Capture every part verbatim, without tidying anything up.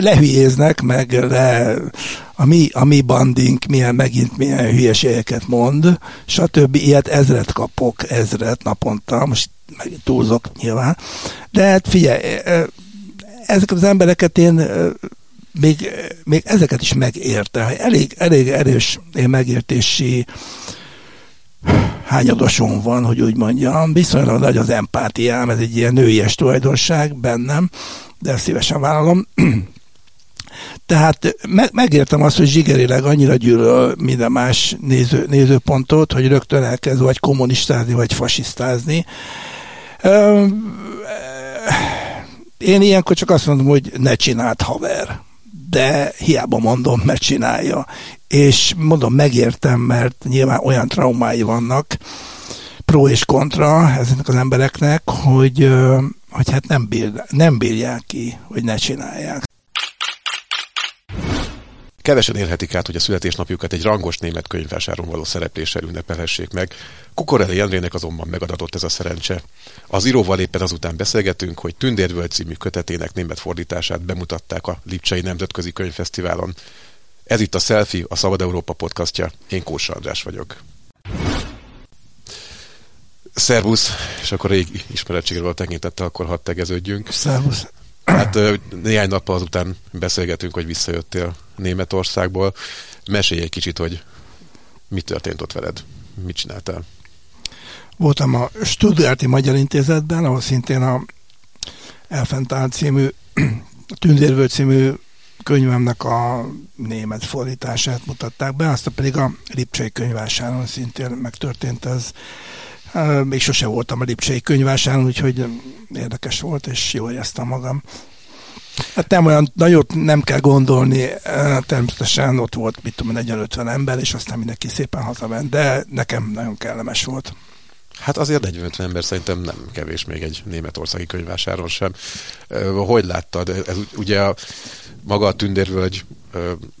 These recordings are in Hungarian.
lehülyéznek, meg le, a, mi, a mi bandink milyen, megint milyen hülyeségeket mond, stb. Ilyet ezret kapok, ezret naponta, most meg túlzok nyilván. De hát figyelj, ezek az embereket én még, még ezeket is megértem. Elég, elég erős megértési hányadosom van, hogy úgy mondjam. Viszonylag nagy az empátiám, ez egy ilyen nőies tulajdonság bennem, de szívesen vállalom. Tehát me- megértem azt, hogy zsigerileg annyira gyűlöl minden más néző, nézőpontot, hogy rögtön elkezd vagy kommunistázni, vagy fasisztázni. Öhm, én ilyenkor csak azt mondom, hogy ne csináld, haver. De hiába mondom, mert csinálja. És mondom, megértem, mert nyilván olyan traumái vannak, pro és kontra ezeknek az embereknek, hogy, hogy hát nem, bír, nem bírják ki, hogy ne csinálják. Kevesen érhetik át, hogy a születésnapjukat egy rangos német könyvvásáron való szerepléssel ünnepelhessék meg. Kukorelly Endrének azonban megadatott ez a szerencse. Az íróval éppen azután beszélgetünk, hogy Tündérvölgy című kötetének német fordítását bemutatták a Lipcsei Nemzetközi Könyvfesztiválon. Ez itt a Selfie, a Szabad Európa podcastja. Én Kósa András vagyok. Szervusz, és akkor régi ismeretségről tekintettel, akkor hadd tegeződjünk. Szervusz. Hát néhány nappal azután beszélgetünk, hogy visszajöttél Németországból. Mesélj egy kicsit, hogy mi történt ott veled, mit csináltál? Voltam a Stuttgarti Magyar Intézetben, ahol szintén a Elfentánd című, a Tündérvölgy című könyvemnek a német fordítását mutatták be, aztán pedig a Lipcsei könyvásáron szintén megtörtént ez. Még sose voltam a Lipcsei könyvásáron, úgyhogy érdekes volt, és jól éreztem magam. Hát nem olyan, nagyot nem kell gondolni, természetesen ott volt, mit tudom, negyven-ötven ember, és aztán mindenki szépen hazament, de nekem nagyon kellemes volt. Hát azért negyven-ötven ember szerintem nem kevés még egy németországi könyvásáron sem. Hogy láttad? Ez ugye a, maga a Tündérvölgy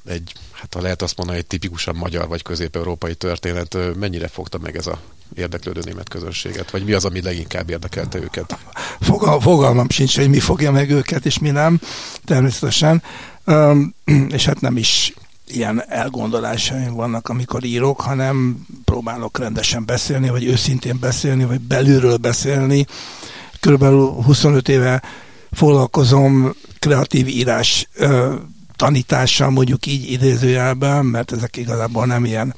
egy, hát ha lehet azt mondani, egy tipikusan magyar vagy közép-európai történet. Mennyire fogta meg ez a érdeklődő német közönséget? Vagy mi az, ami leginkább érdekelte őket? Fogal, fogalmam sincs, hogy mi fogja meg őket, és mi nem, természetesen. Üm, és hát nem is ilyen elgondolásaim vannak, amikor írok, hanem próbálok rendesen beszélni, vagy őszintén beszélni, vagy belülről beszélni. Körülbelül huszonöt éve foglalkozom kreatív írás tanítással, mondjuk így idézőjelben, mert ezek igazából nem ilyen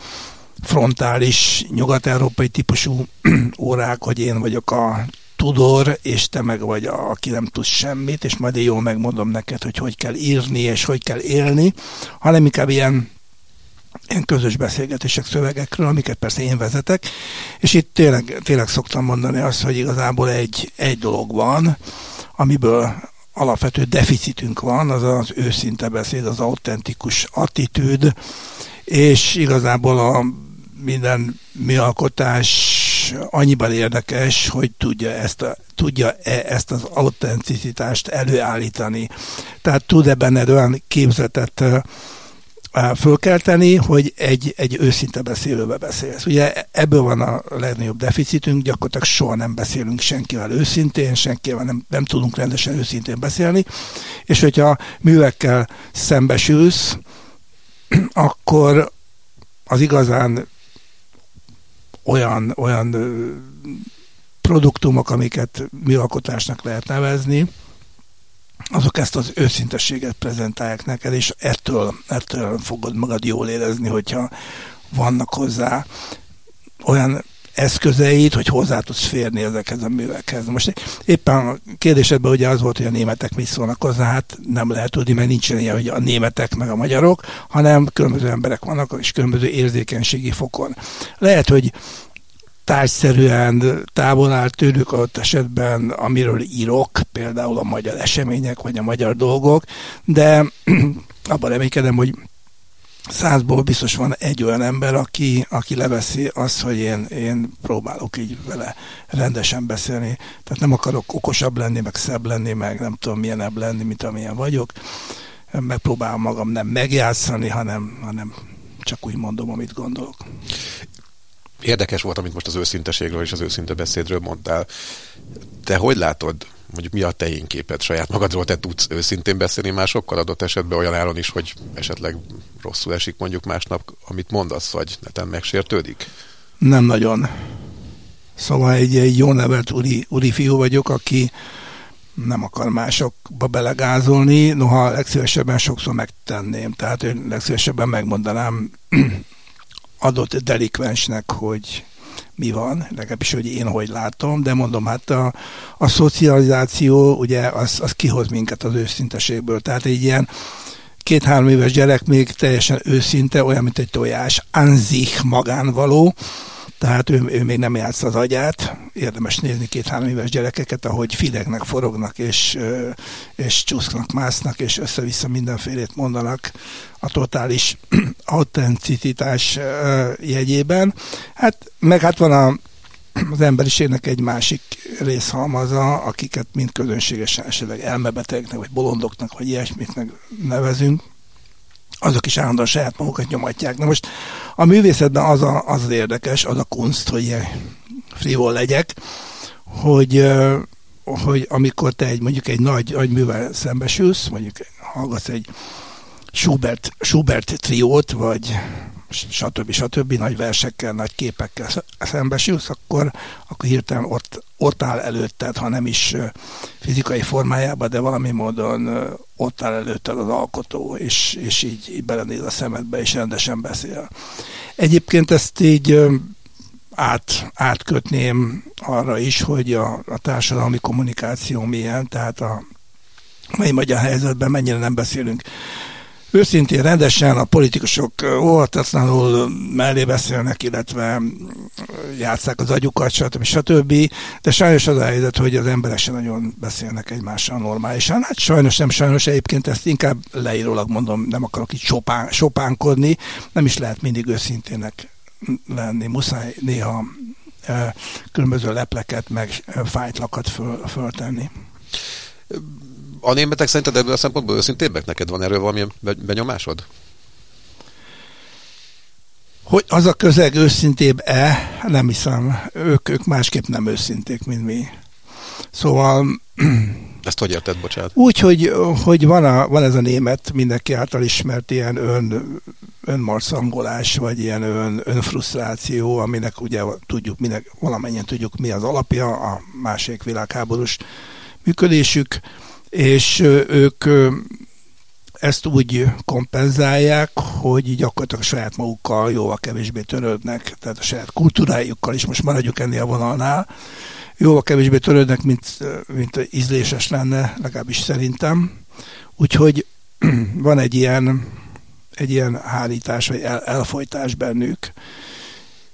frontális, nyugat-európai típusú órák, hogy én vagyok a tudor, és te meg vagy a, aki nem tud semmit, és majd én jól megmondom neked, hogy hogy kell írni, és hogy kell élni, hanem inkább ilyen, ilyen közös beszélgetések szövegekről, amiket persze én vezetek, és itt tényleg, tényleg szoktam mondani azt, hogy igazából egy, egy dolog van, amiből alapvető deficitünk van, az az őszinte beszéd, az autentikus attitűd, és igazából a minden műalkotás annyiban érdekes, hogy tudja ezt, a, tudja-e ezt az autenticitást előállítani. Tehát tud-e benned olyan képzetet fölkelteni, hogy egy, egy őszinte beszélőbe beszélsz. Ugye ebből van a legnagyobb deficitünk, gyakorlatilag soha nem beszélünk senkivel őszintén, senkivel nem, nem tudunk rendesen őszintén beszélni, és hogyha művekkel szembesülsz, akkor az igazán olyan, olyan produktumok, amiket műalkotásnak lehet nevezni, azok ezt az őszintességet prezentálják neked, és ettől, ettől fogod magad jól érezni, hogyha vannak hozzá olyan eszközeid, hogy hozzá tudsz férni ezekhez a művekhez. Most éppen a kérdésedben ugye az volt, hogy a németek mit szólnak hozzá, hát nem lehet tudni, mert nincsen ilyen, hogy a németek meg a magyarok, hanem különböző emberek vannak, és különböző érzékenységi fokon. Lehet, hogy tárgyszerűen távol áll tőlük adott esetben, amiről írok, például a magyar események, vagy a magyar dolgok, de abban reménykedem, hogy százból biztos van egy olyan ember, aki, aki leveszi azt, hogy én, én próbálok így vele rendesen beszélni. Tehát nem akarok okosabb lenni, meg szebb lenni, meg nem tudom milyenebb lenni, mint amilyen vagyok. Megpróbálom magam nem megjátszani, hanem, hanem csak úgy mondom, amit gondolok. Érdekes volt, amit most az őszinteségről és az őszinte beszédről mondtál. te hogy látod, mondjuk mi a te képet saját magadról, te tudsz őszintén beszélni másokkal adott esetben olyan áron is, hogy esetleg rosszul esik mondjuk másnap, amit mondasz, vagy neten megsértődik? Nem nagyon. Szóval egy, egy jó nevelt úri, úri fiú vagyok, aki nem akar másokba belegázolni, noha legszívesebben sokszor megtenném. Tehát én legszívesebben megmondanám adott delikvensnek, hogy mi van, legalábbis, hogy én hogy látom, de mondom, hát a, a szocializáció, ugye, az, az kihoz minket az őszinteségből. Tehát egy ilyen két-három éves gyerek még teljesen őszinte, olyan, mint egy tojás, an sich magánvaló, tehát ő, ő még nem játsza az agyát. Érdemes nézni két-három éves gyerekeket, ahogy fidegnek, forognak, és, és csúsznak, másznak, és össze-vissza mindenfélét mondanak a totális autenticitás jegyében. Hát meg hát van a, az emberiségnek egy másik részhalmaza, akiket mind közönségesen esetleg elmebetegnek, vagy bolondoknak, vagy ilyesmitnek nevezünk. Azok is állandóan saját magukat nyomatják. Na most a művészetben az, a, az az érdekes, az a kunst, hogy ilyen frivol legyek, hogy, hogy amikor te egy, mondjuk egy nagy agyművel szembesülsz, mondjuk hallgatsz egy Schubert, Schubert triót, vagy stb. Stb. Nagy versekkel, nagy képekkel szembesülsz, akkor, akkor hirtelen ott, ott áll előtted, ha nem is fizikai formájában, de valami módon ott áll előtted az alkotó, és, és így, így belenéz a szemedbe, és rendesen beszél. Egyébként ezt így át, átkötném arra is, hogy a, a társadalmi kommunikáció milyen, tehát a mai magyar helyzetben mennyire nem beszélünk őszintén, rendesen, a politikusok óhatatlanul mellé beszélnek, illetve játsszák az agyukat, stb. stb. De sajnos az a helyzet, hogy az emberek sem nagyon beszélnek egymással normálisan. Hát sajnos, nem sajnos, egyébként ezt inkább leírólag mondom, nem akarok így sopán, sopánkodni, nem is lehet mindig őszintének lenni, muszáj néha e, különböző lepleket, meg fájtlakat föl, föltenni. A németek szerinted ebből a szempontból őszintébbek? Neked van erről valamilyen benyomásod? Hogy az a közeg őszintébb-e? Nem hiszem. Ők, ők másképp nem őszinték, mint mi. Szóval... Ezt hogy érted, bocsánat? Úgy, hogy, hogy van, a, van ez a német, mindenki által ismert ilyen ön, önmarszangolás, vagy ilyen ön, önfrusztráció, aminek ugye tudjuk, minek, valamennyien tudjuk, mi az alapja, a második világháborús működésük, és ők ezt úgy kompenzálják, hogy gyakorlatilag saját magukkal jóval kevésbé törődnek, tehát a saját kultúrájukkal is, most maradjuk ennél a vonalnál, jóval kevésbé törődnek, mint, mint ízléses lenne, legalábbis szerintem. Úgyhogy van egy ilyen, egy ilyen hárítás, vagy el, elfojtás bennük.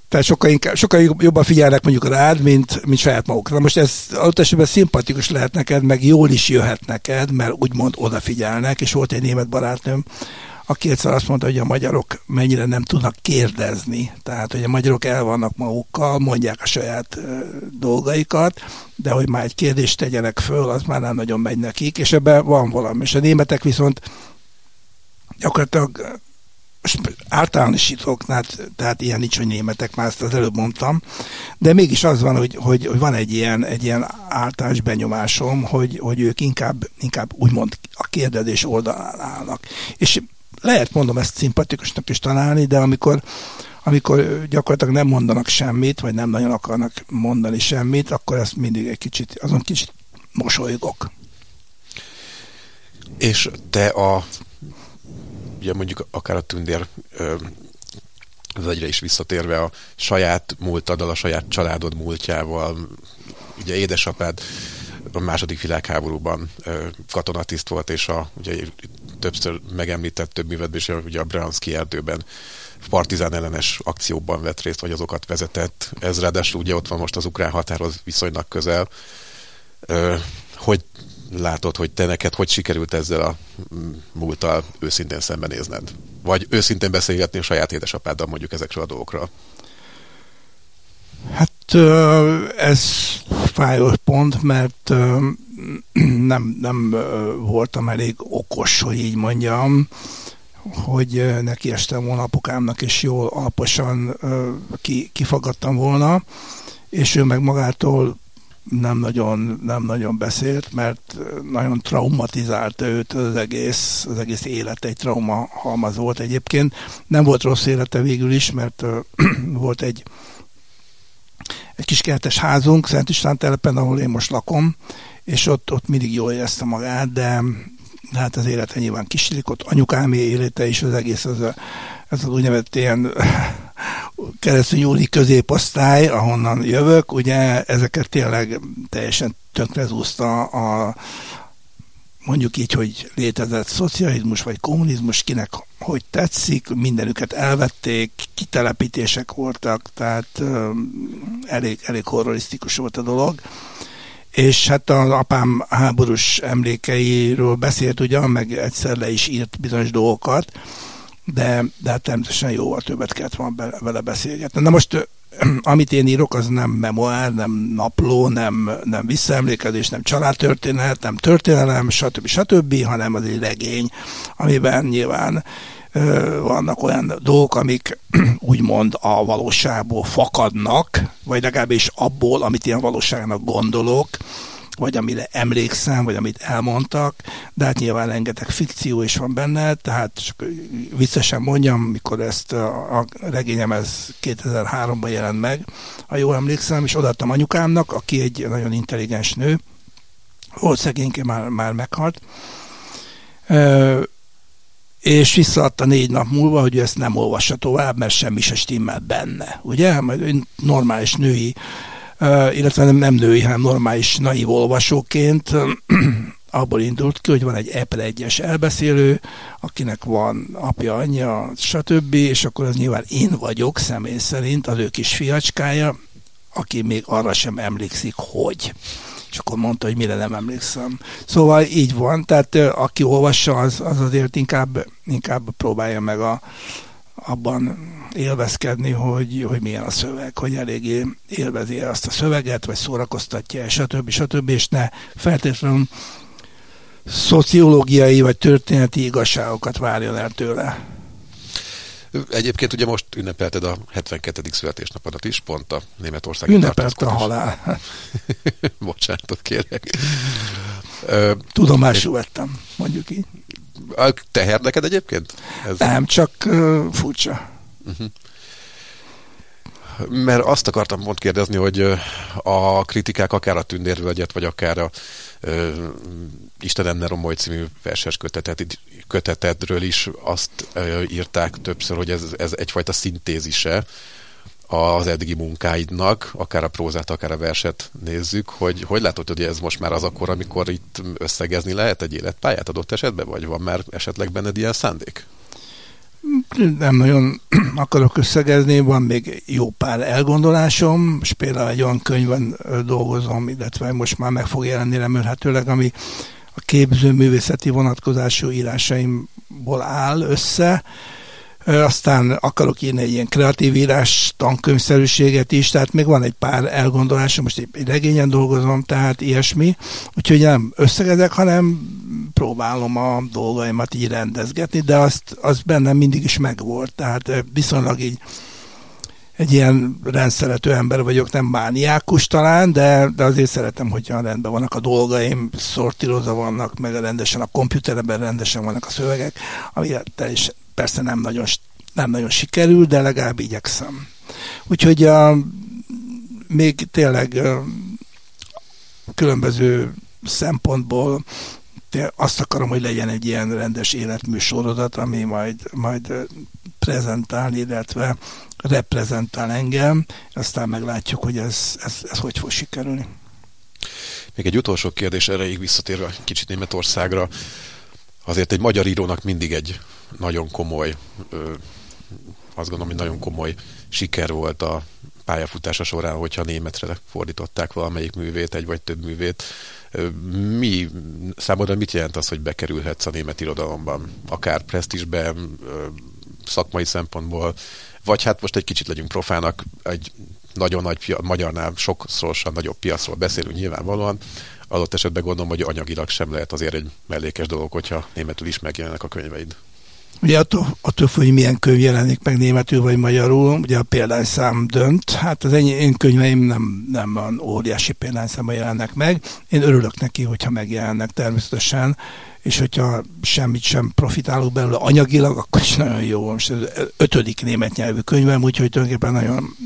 Tehát sokkal, inkább, sokkal jobban figyelnek mondjuk rád, mint, mint saját magukra. Na most ez adott esetben szimpatikus lehet neked, meg jól is jöhet neked, mert úgymond odafigyelnek, és volt egy német barátnőm, aki egyszer azt mondta, hogy a magyarok mennyire nem tudnak kérdezni. Tehát, hogy a magyarok el vannak magukkal, mondják a saját dolgaikat, de hogy már egy kérdést tegyenek föl, az már nem nagyon megy nekik, és ebben van valami. És a németek viszont gyakorlatilag általánosítók, tehát ilyen nincs, hogy németek, már ezt az előbb mondtam, de mégis az van, hogy, hogy, hogy van egy ilyen, egy ilyen általános benyomásom, hogy, hogy ők inkább, inkább úgymond a kérdezés oldalán állnak. És lehet, mondom, ezt szimpatikusnak is találni, de amikor, amikor gyakorlatilag nem mondanak semmit, vagy nem nagyon akarnak mondani semmit, akkor ezt mindig egy kicsit, azon kicsit mosolygok. És te a ugye mondjuk akár a tündér, az egyre is visszatérve a saját múltaddal, a saját családod múltjával, ugye édesapád a második világháborúban katonatiszt volt, és a, ugye többször megemlített több művetben, és ugye a Bránszki erdőben partizán ellenes akcióban vett részt, vagy azokat vezetett. Ez ráadásul ugye ott van most az ukrán határhoz viszonylag közel. Hogy látod, hogy te neked hogy sikerült ezzel a múlttal őszintén szembenézned? Vagy őszintén beszélgetni a saját édesapáddal mondjuk ezekről a dolgokról? Hát ez fájó pont, mert nem, nem voltam elég okos, hogy így mondjam, hogy nekiestem volna apukámnak, és jól alaposan kifagadtam volna, és ő meg magától nem nagyon, nem nagyon beszélt, mert nagyon traumatizált őt az egész, az egész élet egy trauma halmaz volt egyébként. Nem volt rossz élete végül is, mert volt egy, egy kis kertes házunk Szent István telepen, ahol én most lakom, és ott, ott mindig jól érezte magát, de hát az élete nyilván kisirikott, anyukám élete is, az egész az, a, az úgynevezett ilyen keresztényúli középosztály, ahonnan jövök, ugye ezeket tényleg teljesen tönkrezúzta a, mondjuk így, hogy létezett szocializmus vagy kommunizmus, kinek hogy tetszik, mindenüket elvették, kitelepítések voltak, tehát elég, elég horrorisztikus volt a dolog. És hát az apám háborús emlékeiről beszélt ugyan, meg egyszer le is írt bizonyos dolgokat, de, de hát természetesen jóval többet kellett volna vele beszélgetni. Na most, amit én írok, az nem memoár, nem napló, nem, nem visszaemlékezés, nem családtörténet, nem történelem, stb. stb., hanem az egy regény, amiben nyilván vannak olyan dolgok, amik úgymond a valóságból fakadnak, vagy legalábbis abból, amit ilyen valóságnak gondolok, vagy amire emlékszem, vagy amit elmondtak, de hát nyilván rengeteg fikció is van benne, tehát csak viccesen mondjam, mikor ezt a regényem, ez kétezer-háromban jelent meg, ha jól emlékszem, és odaadtam anyukámnak, aki egy nagyon intelligens nő, volt szegényként, már, már meghalt, és visszaadta négy nap múlva, hogy ezt nem olvassa tovább, mert semmi se stimmel benne, ugye? Majd normális női, illetve nem, nem női, hanem normális, naiv olvasóként abból indult ki, hogy van egy E P egyes elbeszélő, akinek van apja, anyja, stb., és akkor az nyilván én vagyok személy szerint, az ő kis fiacskája, aki még arra sem emlékszik, hogy... És akkor mondta, hogy mire nem emlékszem. Szóval így van, tehát aki olvassa, az, az azért inkább, inkább próbálja meg a, abban élvezkedni, hogy, hogy milyen a szöveg, hogy eléggé élvezi azt a szöveget, vagy szórakoztatja, stb. stb. És ne feltétlenül szociológiai vagy történeti igazságokat várjon el tőle. Egyébként ugye most ünnepelted a hetvenkettedik születésnapodat is, pont a németországi ünnepelt tartózkodás. Ünnepelt a halál. Bocsánatot kérlek. Tudomásul vettem, mondjuk így. Teher neked egyébként? Ez... Nem, csak uh, furcsa. Uh-huh. Mert azt akartam pont kérdezni, hogy a kritikák akár a Tündérvölgyet, vagy akár a ö, Isten nem rombol című verses kötetet, kötetedről is azt ö, írták többször, hogy ez, ez egyfajta szintézise az eddigi munkáidnak, akár a prózát, akár a verset nézzük, hogy hogy látod, hogy ez most már az akkor, amikor itt összegezni lehet egy életpályát adott esetben, vagy van már esetleg benned ilyen szándék? Nem nagyon akarok összegezni, van még jó pár elgondolásom, és például egy olyan könyvben dolgozom, illetve most már meg fog jelenni remélhetőleg, ami a képzőművészeti vonatkozású írásaimból áll össze. Aztán akarok írni egy ilyen kreatív írás tankönyvszerűséget is, tehát még van egy pár elgondolásom, most egy regényen dolgozom, tehát ilyesmi. Úgyhogy nem összegezek, hanem próbálom a dolgaimat így rendezgetni, de azt, az bennem mindig is megvolt, tehát viszonylag így egy ilyen rendszerető ember vagyok, nem mániákus talán, de, de azért szeretem, hogyha rendben vannak a dolgaim, szortírozva vannak, meg rendesen a komputerben rendesen vannak a szövegek, ami teljesen persze nem nagyon, nem nagyon sikerül, de legalább igyekszem. Úgyhogy a, még tényleg a, különböző szempontból azt akarom, hogy legyen egy ilyen rendes életműsorozat, ami majd, majd prezentál, illetve reprezentál engem, aztán meglátjuk, hogy ez, ez, ez hogy fog sikerülni. Még egy utolsó kérdés erejéig visszatérve kicsit Németországra. Azért egy magyar írónak mindig egy nagyon komoly, ö, azt gondolom, hogy nagyon komoly siker volt a pályafutása során, hogyha németre fordították valamelyik művét, egy vagy több művét. Ö, mi, számodra mit jelent az, hogy bekerülhetsz a német irodalomban? Akár presztízsben, ö, szakmai szempontból, vagy hát most egy kicsit legyünk profának, egy nagyon nagy piac, magyarnál sokszorosan nagyobb piacról beszélünk nyilvánvalóan, adott esetben gondolom, hogy anyagilag sem lehet azért egy mellékes dolog, hogyha németül is megjelennek a könyveid. Ugye attól, attól függ, hogy milyen könyv jelenik meg németül vagy magyarul, ugye a példányszám dönt. Hát az én könyveim nem, nem van óriási példányszámban jelennek meg. Én örülök neki, hogyha megjelennek természetesen, és hogyha semmit sem profitálok belőle anyagilag, akkor is nagyon jó. Most ez ötödik német nyelvű könyvem, úgyhogy tulajdonképpen nagyon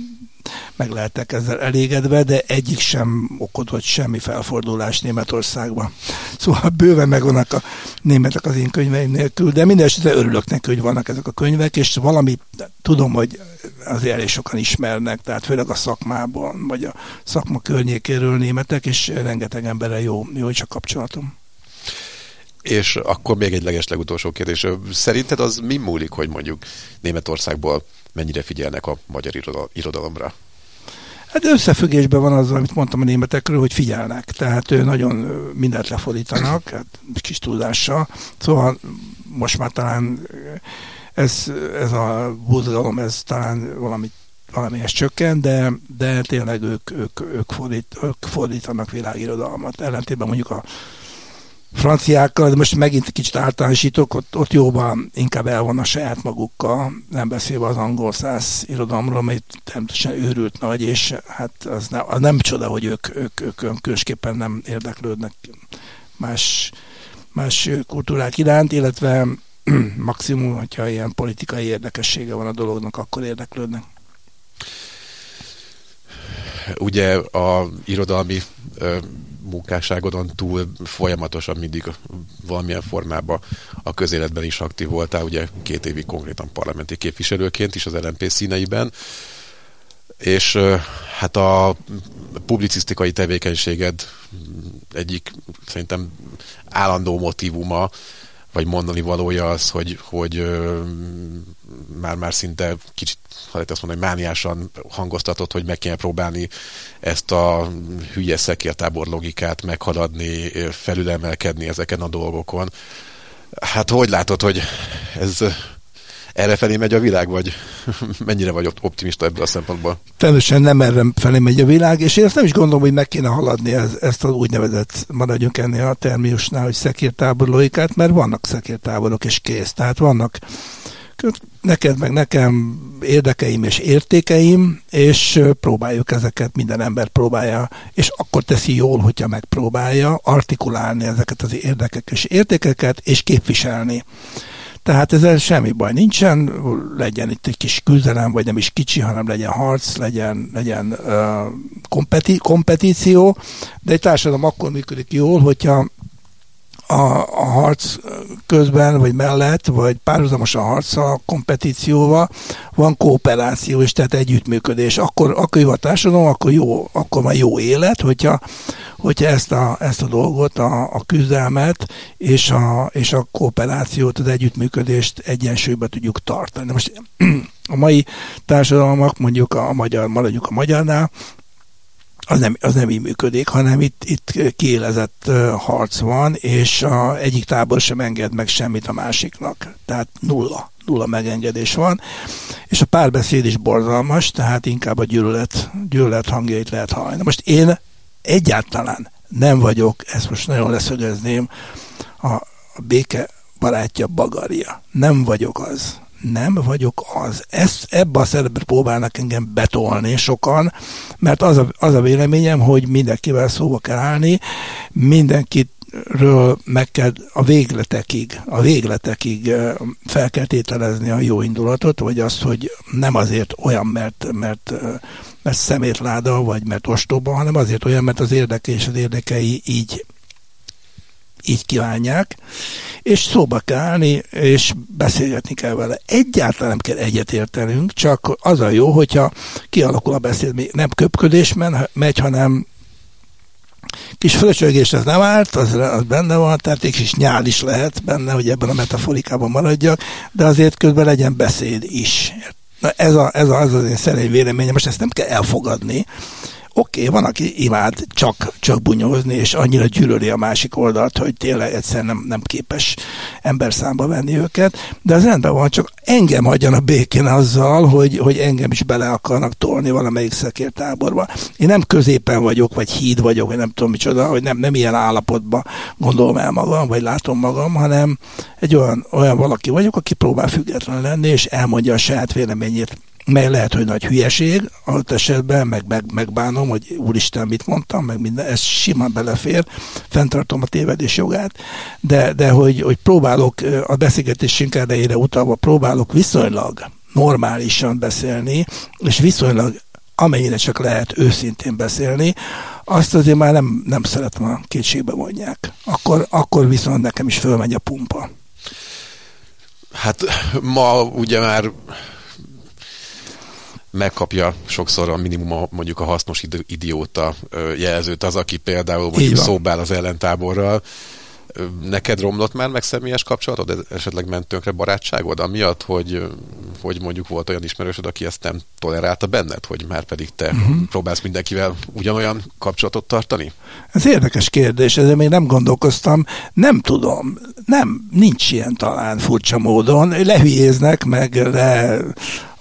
meg lehetek ezzel elégedve, de egyik sem okozott semmi felfordulás Németországban. Szóval bőven megvannak a németek az én könyveim nélkül, de minden esetre örülök neki, hogy vannak ezek a könyvek, és valami tudom, hogy azért elég sokan ismernek, tehát főleg a szakmában, vagy a szakma környékéről németek, és rengeteg emberrel jó, jó is a kapcsolatom. És akkor még egy legeslegutolsó kérdés. Szerinted az mi múlik, hogy mondjuk Németországból mennyire figyelnek a magyar irodalomra? Hát összefüggésben van azzal, amit mondtam a németekről, hogy figyelnek. Tehát ő nagyon mindent lefordítanak, hát kis tudással. Szóval most már talán ez, ez a búzadalom, ez talán valamit valamihez csökken, de, de tényleg ők, ők, ők, fordít, ők fordítanak világirodalmat. Ellentétben mondjuk a franciákkal, de most megint kicsit általánosítok, ott, ott jóban inkább el van a saját magukkal, nem beszélve az angol száz irodalomról, amely természetesen őrült nagy, és hát az nem, az nem csoda, hogy ők, ők, ők, ők különösképpen nem érdeklődnek más, más kultúrák iránt, illetve maximum, hogyha ilyen politikai érdekessége van a dolognak, akkor érdeklődnek. Ugye a irodalmi munkásságodon túl folyamatosan mindig valamilyen formában a közéletben is aktív voltál, ugye két évig konkrétan parlamenti képviselőként is az el em pé színeiben, és hát a publicisztikai tevékenységed egyik szerintem állandó motívuma, vagy mondani valója az, hogy, hogy már-már szinte kicsit, ha lehet azt mondani, mániásan hangoztatott, hogy meg kéne próbálni ezt a hülye szekértábor logikát meghaladni, felülemelkedni ezeken a dolgokon. Hát hogy látod, hogy ez errefelé megy a világ, vagy mennyire vagy optimista ebből a szempontból? Természetesen nem errefelé megy a világ, és én azt nem is gondolom, hogy meg kéne haladni ez, ezt az úgynevezett, maradjunk ennél a terminusnál, hogy szekértábor logikát, mert vannak szekértáborok és kész. Tehát vannak neked meg nekem érdekeim és értékeim, és próbáljuk ezeket, minden ember próbálja, és akkor teszi jól, hogyha megpróbálja artikulálni ezeket az érdekek és értékeket, és képviselni. Tehát ezzel semmi baj nincsen, legyen itt egy kis küzdelem, vagy nem is kicsi, hanem legyen harc, legyen, legyen uh, kompeti- kompetíció, de egy társadalom akkor működik jól, hogyha a, a harc közben, vagy mellett, vagy párhuzamosan harccal, kompetícióval van kooperáció, és tehát együttműködés. Akkor, akkor jó a társadalom, akkor, jó, akkor van jó élet, hogyha, hogyha ezt, a, ezt a dolgot, a, a küzdelmet és a, és a kooperációt, az együttműködést egyensúlyba tudjuk tartani. De most a mai társadalmak, mondjuk a magyar, maradjuk a magyarnál, Az nem, az nem így működik, hanem itt, itt kiélezett harc van, és a egyik tábor sem enged meg semmit a másiknak. Tehát nulla, nulla megengedés van. És a párbeszéd is borzalmas, tehát inkább a gyűlölet, gyűlölet hangjait lehet hallani. Most én egyáltalán nem vagyok, ezt most nagyon leszögezném, a, a béke barátja bagarja. Nem vagyok az. Nem vagyok az. Ezt, ebbe a szerepbe próbálnak engem betolni sokan, mert az a, az a véleményem, hogy mindenkivel szóba kell állni, mindenkiről meg kell a végletekig, a végletekig fel kell tételezni a jó indulatot, vagy azt, hogy nem azért olyan, mert, mert, mert szemétláda, vagy mert ostoba, hanem azért olyan, mert az érdeke és az érdekei így így kívánják, és szóba kell állni, és beszélgetni kell vele. Egyáltalán nem kell egyetértenünk, csak az a jó, hogyha kialakul a beszéd, nem köpködés megy, hanem kis fröcsögés, ez nem árt, az, az benne van, tehát egy kis nyál is lehet benne, hogy ebben a metaforikában maradjak, de azért közben legyen beszéd is. Na ez, a, ez, a, ez az én szerény véleményem, most ezt nem kell elfogadni, Oké, okay, van, aki imád csak, csak bunyózni, és annyira gyűlöli a másik oldalt, hogy tényleg egyszerűen nem, nem képes emberszámba venni őket, de az rendben van, csak engem hagyjanak a békén azzal, hogy, hogy engem is bele akarnak tolni valamelyik szekértáborba. Én nem középen vagyok, vagy híd vagyok, vagy nem tudom micsoda, hogy nem, nem ilyen állapotban gondolom el magam, vagy látom magam, hanem egy olyan, olyan valaki vagyok, aki próbál független lenni, és elmondja a saját véleményét, mely lehet, hogy nagy hülyeség, adott esetben meg, meg, megbánom, hogy úristen, mit mondtam, meg minden, ez simán belefér, fenntartom a tévedés jogát, de, de hogy, hogy próbálok a beszélgetésünk erejére utalva, próbálok viszonylag normálisan beszélni, és viszonylag amennyire csak lehet őszintén beszélni, azt azért már nem, nem szeretem, a kétségbe vonják. Akkor, akkor viszont nekem is fölmegy a pumpa. Hát ma ugye már megkapja sokszor a minimum a, mondjuk a hasznos idióta jelzőt az, aki például mondjuk szóbál az ellentáborral. Neked romlott már meg személyes kapcsolatod? Esetleg ment tönkre barátságod? Amiatt, hogy, hogy mondjuk volt olyan ismerősöd, aki ezt nem tolerálta benned, hogy már pedig te uh-huh. próbálsz mindenkivel ugyanolyan kapcsolatot tartani? Ez érdekes kérdés, ezért még nem gondolkoztam. Nem tudom. Nem, nincs ilyen talán furcsa módon. Lehülyéznek, meg le...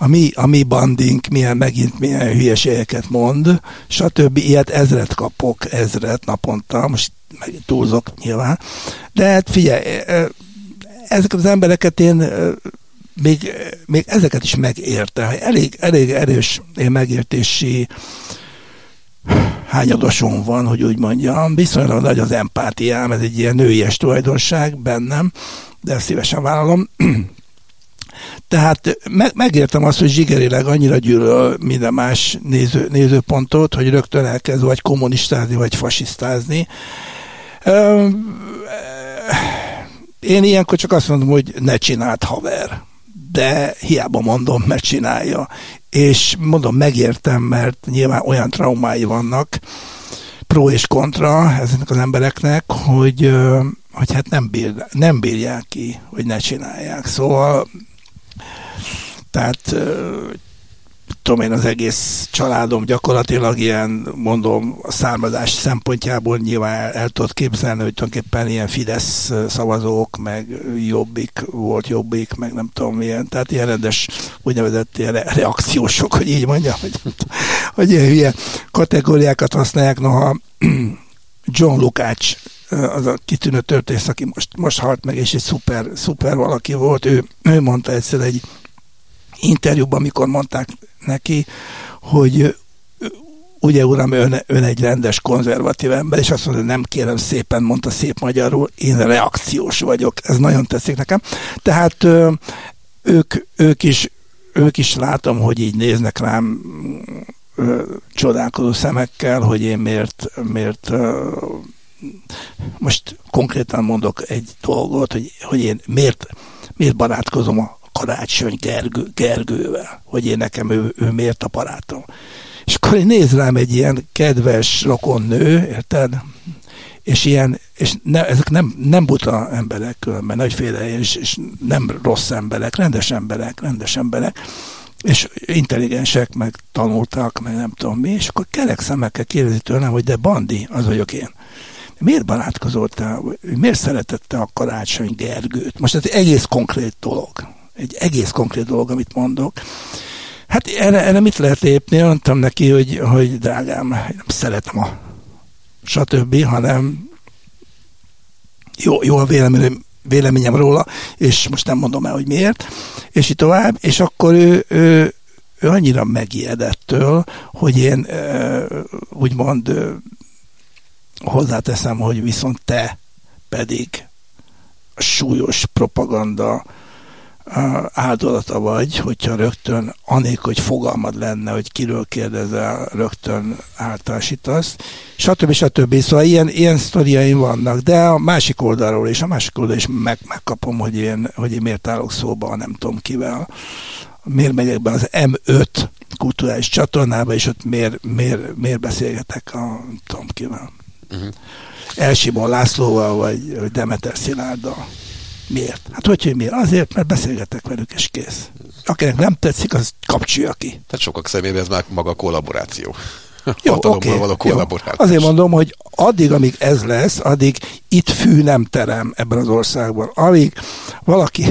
A mi, a mi bandink milyen, megint milyen hülyeségeket mond, stb. Ilyet ezret kapok, ezret naponta, most meg túlzok nyilván. De hát figyelj, ezek az embereket én még, még ezeket is megértem. Elég, elég erős megértési hányadosom van, hogy úgy mondjam. Viszonylag nagy az empátiám, ez egy ilyen nőies tulajdonság bennem, de ezt szívesen vállalom. Tehát meg, megértem azt, hogy zsigerileg annyira gyűlöl minden más néző, nézőpontot, hogy rögtön elkezd vagy kommunistázni, vagy fasisztázni. Én ilyenkor csak azt mondom, hogy ne csináld, haver. De hiába mondom, mert csinálja. És mondom, megértem, mert nyilván olyan traumái vannak, pro és kontra ezeknek az embereknek, hogy, hogy hát nem, bír, nem bírják ki, hogy ne csinálják. Szóval tehát tudom én, az egész családom gyakorlatilag ilyen, mondom, a származás szempontjából nyilván el, el tudod képzelni, hogy tulajdonképpen ilyen Fidesz szavazók, meg Jobbik, volt Jobbik, meg nem tudom milyen, tehát ilyen rendes úgynevezett ilyen reakciósok, hogy így mondjam, hogy, hogy ilyen hülye kategóriákat használják. Noha John Lukács az a kitűnő történész, aki most, most halt meg, és egy szuper, szuper valaki volt, ő, ő mondta egyszer egy interjúban, amikor mondták neki, hogy ugye uram, ön, ön egy rendes konzervatív ember, és azt mondta, nem kérem szépen, mondta szép magyarul, én reakciós vagyok, ez nagyon tetszik nekem. Tehát ők, ők is, ők is látom, hogy így néznek rám csodálkozó szemekkel, hogy én miért, miért most konkrétan mondok egy dolgot, hogy, hogy én miért, miért barátkozom a Karácsony Gergő, Gergővel, hogy én nekem ő, ő miért a barátom. És akkor én néz rám egy ilyen kedves rokon nő, érted? És ilyen, és ne, ezek nem, nem buta emberek különben, nagyféle, és, és nem rossz emberek, rendes emberek, rendes emberek, és intelligensek, meg tanultak, meg nem tudom mi, és akkor kerek szemekkel kérdezi tőlem, hogy de Bandi, az vagyok én. Miért barátkozoltál, miért szeretette a Karácsony Gergőt? Most ez egy egész konkrét dolog. Egy egész konkrét dolog, amit mondok. Hát erre, erre mit lehet lépni? Mondtam neki, hogy, hogy drágám, nem szeretem a stb., hanem jó, jó a véleményem, véleményem róla, és most nem mondom el, hogy miért, és így tovább, és akkor ő, ő, ő annyira megijedettől, hogy én úgymond hozzáteszem, hogy viszont te pedig a súlyos propaganda áldozata vagy, hogyha rögtön, anélkül, hogy fogalmad lenne, hogy kiről kérdezel, rögtön általánosítasz, stb. Stb. Szóval ilyen, ilyen sztoriaim vannak, de a másik oldalról és a másik oldalról is meg, megkapom, hogy én, hogy én miért állok szóba, nem tudom kivel, miért megyek be az em öt kulturális csatornába, és ott miért, miért, miért beszélgetek a nem tudom kivel. Uh-huh. L. Simon Lászlóval, vagy Demeter Szilárddal. Miért? Hát hogy, hogy miért? Azért, mert beszélgetek velük, és kész. Akinek nem tetszik, az kapcsolja ki. Tehát sokak szemében ez már maga a kollaboráció. Jó, oké. Okay, azért mondom, hogy addig, amíg ez lesz, addig itt fű nem terem ebben az országban. Amíg valaki...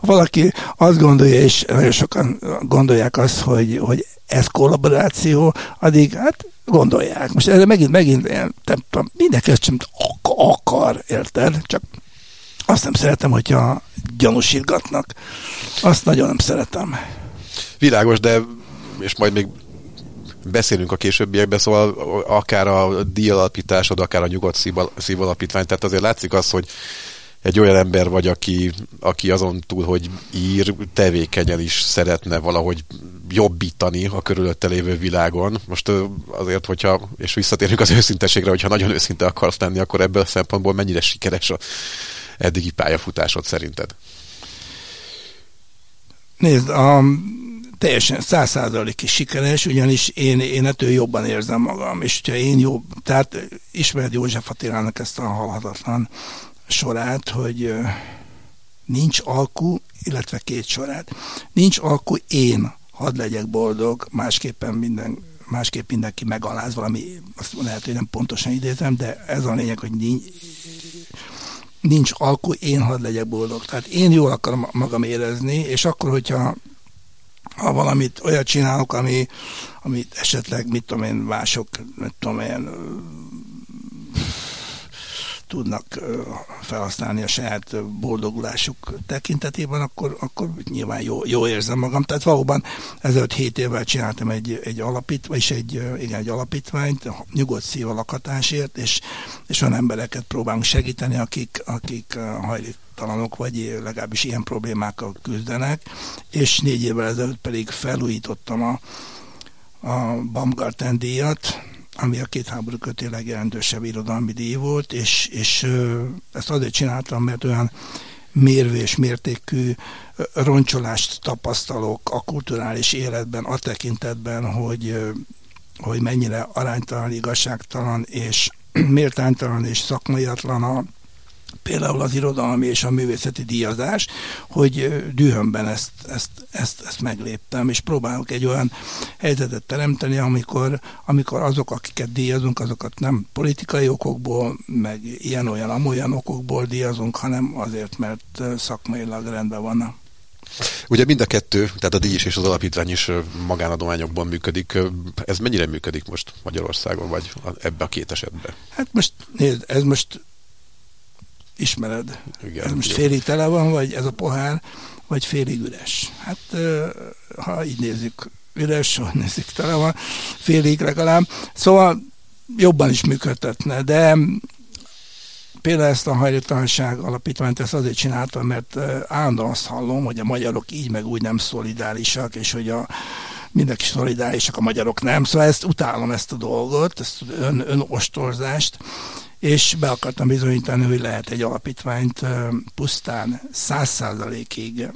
valaki azt gondolja, és nagyon sokan gondolják azt, hogy, hogy ez kollaboráció, addig hát gondolják. Most erre megint, megint mindenki ezt sem akar, érted? Csak azt nem szeretem, hogyha gyanúsítgatnak. Azt nagyon nem szeretem. Világos, de és majd még beszélünk a későbbiekben, szóval akár a díjalapításod, akár a nyugodt szív alapítvány, tehát azért látszik az, hogy egy olyan ember vagy, aki, aki azon túl, hogy ír, tevékenyen is szeretne valahogy jobbítani a körülötte lévő világon. Most azért, hogyha, és visszatérünk az őszinteségre, hogyha nagyon őszinte akarsz lenni, akkor ebből a szempontból mennyire sikeres a eddigi pályafutásod szerinted? Nézd, a, teljesen száz százalékig sikeres, ugyanis én, én ettől jobban érzem magam, és hogyha én jobb, tehát ismered József Attilának ezt a halhatatlan sorát, hogy nincs alkú, illetve két sorát. Nincs alkú, én hadd legyek boldog, másképpen minden, másképp mindenki megaláz valami, azt lehet, hogy nem pontosan idézem, de ez a lényeg, hogy nincs, nincs alkú, én hadd legyek boldog. Tehát én jól akarom magam érezni, és akkor, hogyha ha valamit olyat csinálok, ami, amit esetleg, mit tudom én, mások, mit tudom én, tudnak felhasználni a saját boldogulásuk tekintetében, akkor, akkor nyilván jó, jó érzem magam. Tehát valóban ezelőtt hét évvel csináltam egy, egy alapítványt, és egy, igen, egy alapítványt, nyugodt szív a lakhatásért, és, és olyan embereket próbálunk segíteni, akik, akik hajléktalanok, vagy legalábbis ilyen problémákkal küzdenek, és négy évvel ezelőtt pedig felújítottam a, a Baumgarten-díjat, ami a két háború közti legjelentősebb irodalmi díj volt, és, és ezt azért csináltam, mert olyan mérvő és mértékű roncsolást tapasztalok a kulturális életben, a tekintetben, hogy, hogy mennyire aránytalan, igazságtalan és méltánytalan és szakmaiatlan a például az irodalmi és a művészeti díjazás, hogy dühömben ezt, ezt, ezt, ezt megléptem, és próbálok egy olyan helyzetet teremteni, amikor, amikor azok, akiket díjazunk, azokat nem politikai okokból, meg ilyen-olyan, amolyan okokból díjazunk, hanem azért, mert szakmailag rendben vannak. Ugye mind a kettő, tehát a díj is és az alapítvány is magánadományokban működik. Ez mennyire működik most Magyarországon, vagy ebbe a két esetben? Hát most, nézd, ez most ismered. Igen, ez most félig tele van, vagy ez a pohár, vagy félig üres. Hát, ha így nézzük üres, ha nézzük tele van, félig legalább. Szóval jobban is működtetne, de például ezt a hajléktalanság alapítványt ezt azért csináltam, mert állandóan azt hallom, hogy a magyarok így meg úgy nem szolidárisak, és hogy a mindenki szolidárisak, a magyarok nem. Szóval ezt utálom, ezt a dolgot, ezt ön, önostorzást, és be akartam bizonyítani, hogy lehet egy alapítványt pusztán száz százalékig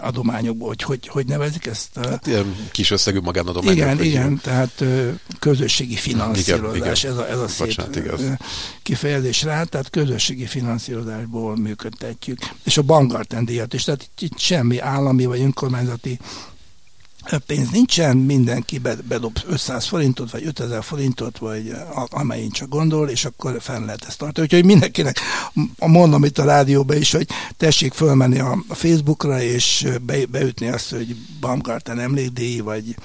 adományokból, hogy, hogy hogy nevezik ezt? Hát ilyen kis összegű magánadományok. Igen, igen, így. Tehát közösségi finanszírozás, igen, igen. Ez a, ez a szép Bocsánat, igaz. kifejezés rá, tehát közösségi finanszírozásból működtetjük. És a Baumgarten-díjat is, tehát itt, itt semmi állami vagy önkormányzati pénz nincsen, mindenki bedob ötszáz forintot, vagy ötezer forintot, vagy amelyen csak gondol, és akkor fenn lehet ezt tartani. Úgyhogy mindenkinek mondom itt a rádióban is, hogy tessék fölmenni a Facebookra, és be, beütni azt, hogy Baumgarten emlékdíj, vagy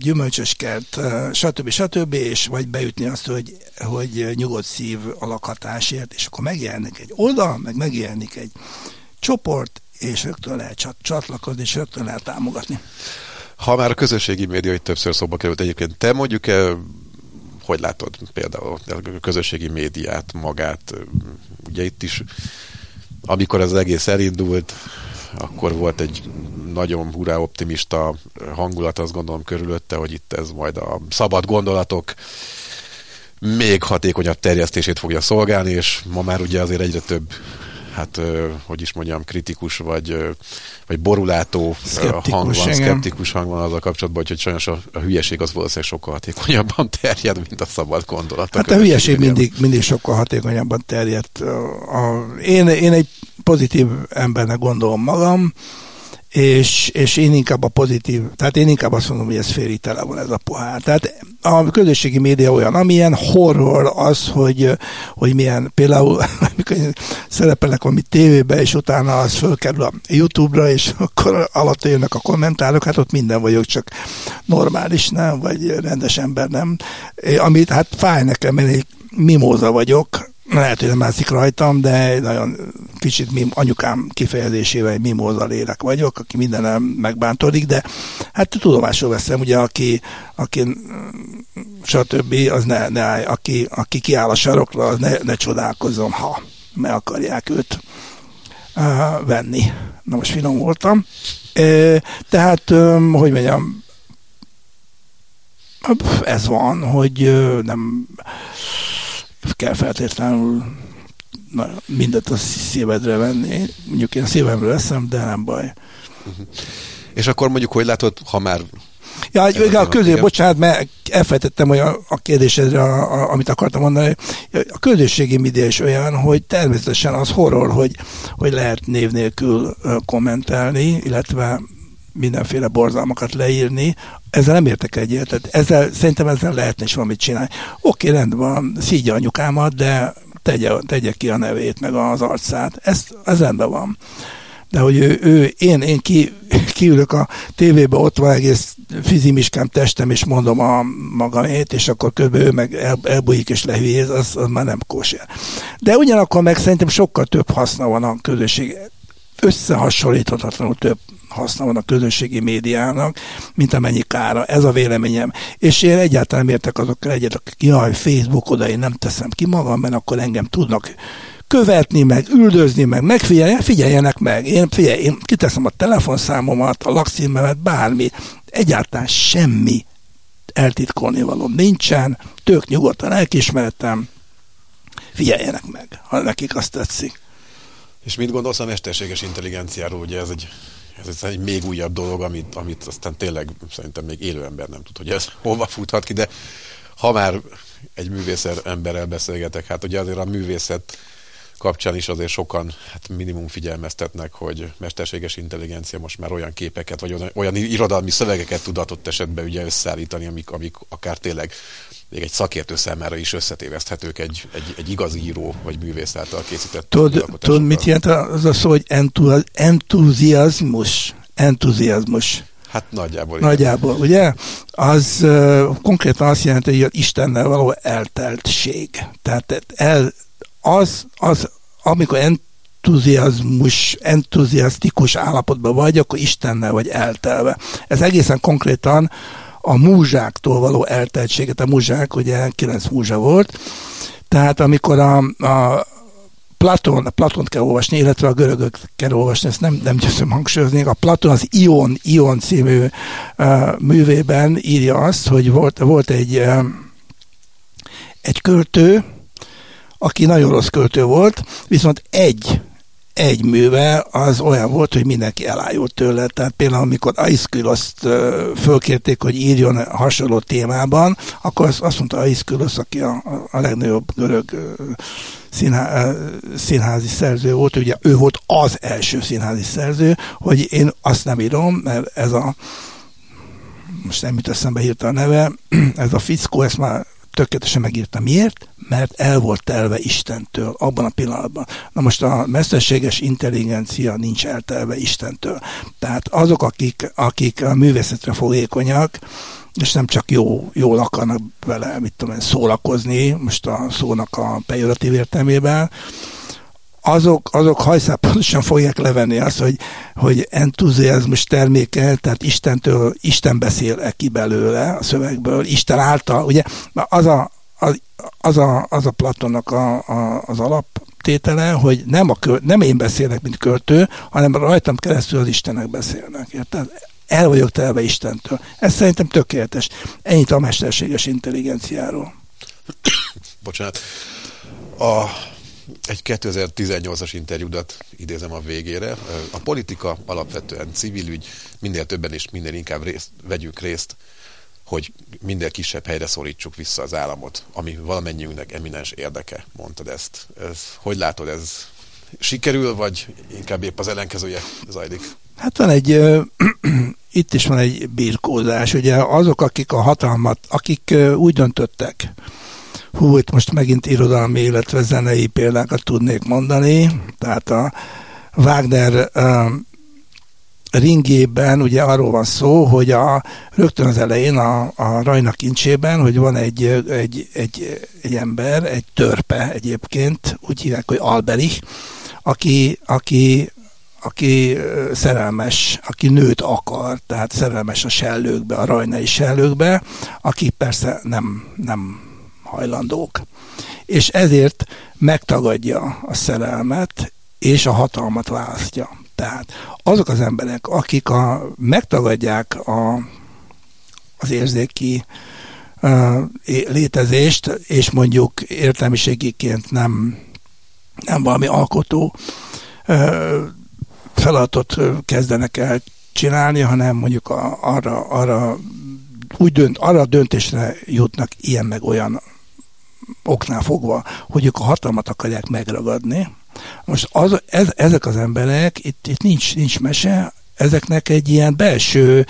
gyümölcsöskert, stb. stb. És vagy beütni azt, hogy, hogy nyugodt szív a lakhatásért, és akkor megjelenik egy oldal, meg megjelenik egy csoport, és rögtön lehet csatlakozni, és rögtön lehet támogatni. Ha már a közösségi média itt többször szóba került egyébként, te mondjuk, hogy látod például a közösségi médiát, magát, ugye itt is, amikor ez az egész elindult, akkor volt egy nagyon hurrá optimista hangulat, azt gondolom körülötte, hogy itt ez majd a szabad gondolatok még hatékonyabb terjesztését fogja szolgálni, és ma már ugye azért egyre több hát, hogy is mondjam, kritikus vagy, vagy borulátó szkeptikus hang van, szkeptikus hang van azzal kapcsolatban, hogy sajnos a, a hülyeség az valószínűleg sokkal hatékonyabban terjed, mint a szabad gondolat. Hát a, a hülyeség mindig, mindig sokkal hatékonyabban terjed. A, a, én, én egy pozitív embernek gondolom magam, és, és én inkább a pozitív, tehát én inkább azt mondom, hogy ez félig tele van ez a pohár. Tehát a közösségi média olyan, amilyen horror az, hogy, hogy milyen például, amikor szerepelnek valami tévébe, és utána az fölkerül a YouTube-ra, és akkor alatt jönnek a kommentárok, hát ott minden vagyok, csak normális nem, vagy rendes ember nem. Amit hát fáj nekem, mert egy mimóza vagyok, lehet, hogy nem látszik rajtam, de nagyon kicsit mim, anyukám kifejezésével egy mimóza lélek vagyok, aki mindenem megbántódik, de hát tudomásul veszem, ugye, aki, aki stb. Az ne, ne állj, aki, aki kiáll a sarokra, az ne, ne csodálkozom, ha meg akarják őt uh, venni. Na most finom voltam. Uh, tehát, um, hogy mondjam, ez van, hogy uh, nem... kell feltétlenül na, mindent a szívedre venni. Mondjuk én szívemre veszem, de nem baj. Uh-huh. És akkor mondjuk, hogy látod, ha már... Ja, a közé, bocsánat, mert elfelejtettem, hogy a, a kérdésedre, a, a, amit akartam mondani, a közösségi média is olyan, hogy természetesen az horror, hogy, hogy lehet név nélkül kommentelni, illetve mindenféle borzalmakat leírni. Ezzel nem értek egyet, tehát ezzel, szerintem ezzel lehetne is valamit csinálni. Oké, rendben, szígye anyukámat, de tegye, tegye ki a nevét, meg az arcát. Ez, ez rendben van. De hogy ő, ő én, én ki, kiülök a tévébe, ott van egész fizimiskám, testem, és mondom a magamét, és akkor körülbelül ő meg el, elbújik és lehülyéz, az, az már nem kóser. De ugyanakkor meg szerintem sokkal több haszna van a közösség. Összehasonlíthatatlanul több haszna van a közösségi médiának, mint amennyi kára. Ez a véleményem. És én egyáltalán nem értek azokkal egyet, akik jaj, Facebook, oda én nem teszem ki magam, mert akkor engem tudnak követni, meg üldözni, meg megfigyeljenek, figyeljenek meg. Én, figyelj, én kiteszem a telefonszámomat, a lakcímemet, bármi. Egyáltalán semmi eltitkolni való nincsen. Tök nyugodtan elkismertem. Figyeljenek meg, ha nekik azt tetszik. És mit gondolsz a mesterséges intelligenciáról? Ugye ez egy Ez egy még újabb dolog, amit, amit aztán tényleg szerintem még élő ember nem tud, hogy ez hova futhat ki, de ha már egy művészer emberrel beszélgetek, hát ugye azért a művészet kapcsán is azért sokan hát minimum figyelmeztetnek, hogy mesterséges intelligencia most már olyan képeket, vagy olyan, olyan irodalmi szövegeket tud adott esetben ugye összeállítani, amik, amik akár tényleg még egy szakértő számára is összetéveszthetők egy, egy, egy igazi író vagy művész által készített. Tudod, mit jelent az a szó, hogy entu- entuziazmus? Entuziazmus. Hát nagyjából. Nagyjából, igen. Ugye? Az uh, konkrétan azt jelenti, hogy az Istennel való elteltség. Tehát el, az, az, amikor entuziazmus, entuziasztikus állapotban vagy, akkor Istennel vagy eltelve. Ez egészen konkrétan a múzsáktól való elteltséget. A múzsák, ugye kilenc múzsa volt, tehát amikor a, a Platon, a Platont kell olvasni, illetve a görögök kell olvasni, ezt nem, nem győzöm hangsúlyozni, a Platon az Ion, Ion című uh, művében írja azt, hogy volt, volt egy, uh, egy költő, aki nagyon rossz költő volt, viszont egy egy műve az olyan volt, hogy mindenki elájult tőle. Tehát például, amikor Aiszküloszt fölkérték, hogy írjon hasonló témában, akkor azt mondta Aiszküloszt, aki a, a legnagyobb görög színhá, színházi szerző volt, ugye ő volt az első színházi szerző, hogy én azt nem írom, mert ez a, most nem jut eszembe hirtelen a neve, ez a fickó, ezt már tökéletesen megírta. Miért? Mert el volt telve Istentől abban a pillanatban. Na most a mesterséges intelligencia nincs eltelve Istentől. Tehát azok, akik, akik a művészetre fogékonyak, és nem csak jó, jól akarnak vele, mit tudom én, szórakozni, most a szónak a pejoratív értelmében, azok, azok hajszálpontosan fogják levenni azt, hogy, hogy entuziazmus terméke, tehát Istentől, Isten beszél ki belőle a szövegből, Isten által, ugye, az a, az, az a, az a Platonnak a, a, az alaptétele, hogy nem, a költ, nem én beszélek, mint költő, hanem rajtam keresztül az Istenek beszélnek, érted? El vagyok telve Istentől. Ez szerintem tökéletes. Ennyit a mesterséges intelligenciáról. Bocsánat. A... Egy kétezer-tizennyolcas interjúdat idézem a végére. A politika alapvetően civil ügy, minél többen és minél inkább részt, vegyünk részt, hogy minden kisebb helyre szorítsuk vissza az államot, ami valamennyiünknek eminens érdeke, mondtad ezt. Ez, hogy látod, ez sikerül, vagy inkább épp az ellenkezője zajlik? Hát van egy, ö, itt is van egy birkózás, ugye azok, akik a hatalmat, akik ö, úgy döntöttek, hú, itt most megint irodalmi, illetve zenei példákat tudnék mondani, tehát a Wagner ö, ringében ugye arról van szó, hogy a, rögtön az elején a, a Rajna kincsében, hogy van egy, egy, egy, egy ember, egy törpe egyébként, úgy hívják, hogy Alberich, aki, aki, aki szerelmes, aki nőt akar, tehát szerelmes a sellőkbe, a rajnai sellőkbe, akik persze nem, nem hajlandók. És ezért megtagadja a szerelmet, és a hatalmat választja. Tehát azok az emberek, akik a, megtagadják a, az érzéki uh, létezést, és mondjuk értelmiségiként nem, nem valami alkotó uh, feladatot kezdenek el csinálni, hanem mondjuk a, arra, arra, úgy dönt, arra a döntésre jutnak ilyen meg olyan oknál fogva, hogy ők a hatalmat akarják megragadni. Most az, ez, ezek az emberek, itt, itt nincs, nincs mese, ezeknek egy ilyen belső,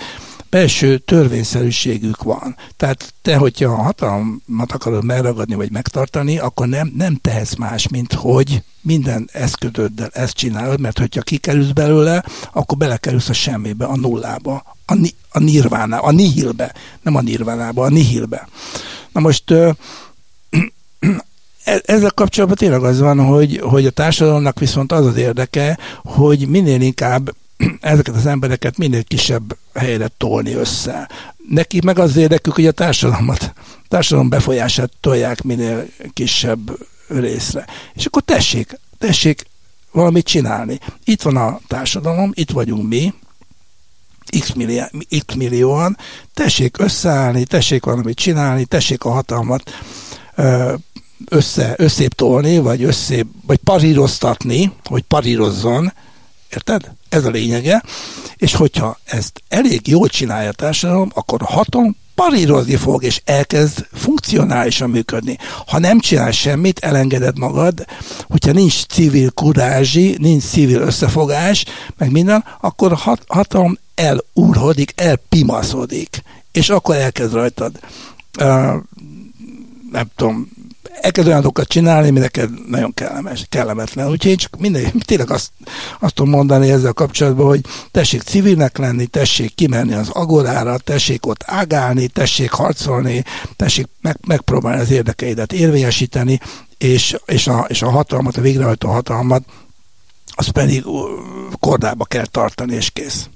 belső törvényszerűségük van. Tehát te, hogyha a hatalmat akarod megragadni, vagy megtartani, akkor nem, nem tehetsz más, mint hogy minden eszközöddel ezt csinálod, mert hogyha kikerülsz belőle, akkor belekerülsz a semmibe, a nullába, a, ni, a nirvánába, a nihilbe, nem a nirvánába, a nihilbe. Na most... Ö, ezzel kapcsolatban tényleg az van, hogy, hogy a társadalomnak viszont az az érdeke, hogy minél inkább ezeket az embereket minél kisebb helyre tolni össze. Nekik meg az érdekük, hogy a társadalmat, a társadalom befolyását tolják minél kisebb részre. És akkor tessék, tessék valamit csinálni. Itt van a társadalom, itt vagyunk mi, X, millió, X millióan, tessék összeállni, tessék valamit csinálni, tessék a hatalmat össze, összébb tolni, vagy összébb, vagy paríroztatni, hogy parírozzon, érted? Ez a lényege, és hogyha ezt elég jól csinálja a társadalom, akkor a hatalom parírozni fog, és elkezd funkcionálisan működni. Ha nem csinál semmit, elengeded magad, hogyha nincs civil kurázsi, nincs civil összefogás, meg minden, akkor a hatalom elúrhodik, elpimaszodik, és akkor elkezd rajtad uh, nem tudom, elkezd olyan dolgokat csinálni, ami neked nagyon kellemes, kellemetlen. Úgyhogy én csak minden, tényleg azt, azt tudom mondani ezzel kapcsolatban, hogy tessék civilnek lenni, tessék kimenni az agorára, tessék ott ágálni, tessék harcolni, tessék meg, megpróbálni az érdekeidet érvényesíteni, és, és, a, és a hatalmat, a végrehajtó hatalmat, azt pedig kordába kell tartani, és kész.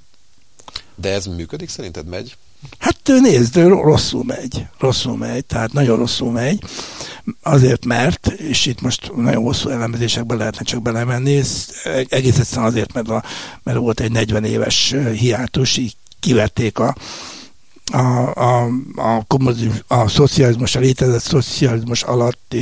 De ez működik? Szerinted megy? Hát nézd, rosszul megy, rosszul megy, tehát nagyon rosszul megy, azért mert, és itt most nagyon hosszú elemzésekbe lehetne csak belemenni, egész egyszerűen azért, mert, a, mert volt egy negyven éves hiátus, így kivették a, a, a, a, a szocializmus, a létezett szocializmus alatt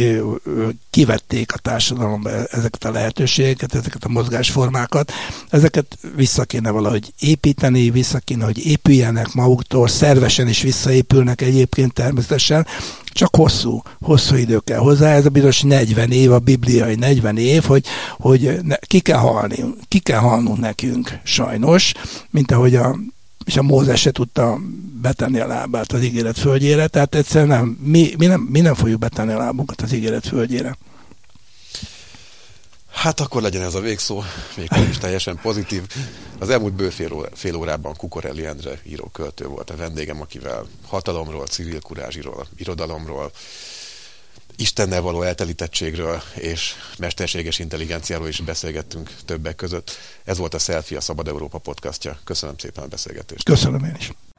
kivették a társadalomba ezeket a lehetőségeket, ezeket a mozgásformákat, ezeket vissza kéne valahogy építeni, vissza kéne, hogy épüljenek maguktól, szervesen is visszaépülnek egyébként természetesen, csak hosszú, hosszú idő kell hozzá, ez a bizonyos negyven év, a bibliai negyven év, hogy, hogy ne, ki kell halni, ki kell halnunk nekünk sajnos, mint ahogy a és a Mózes se tudta betenni a lábát az ígéret földjére, tehát egyszerűen nem, mi, mi, nem, mi nem fogjuk betenni a lábunkat az ígéret földjére. Hát akkor legyen ez a végszó, még is teljesen pozitív. Az elmúlt bőfél fél órában Kukorelly Endre író-költő volt a vendégem, akivel hatalomról, civil kurázsiról, irodalomról, Istennel való eltelítettségről és mesterséges intelligenciáról is beszélgettünk többek között. Ez volt a Selfie, a Szabad Európa podcastja. Köszönöm szépen a beszélgetést. Köszönöm én is.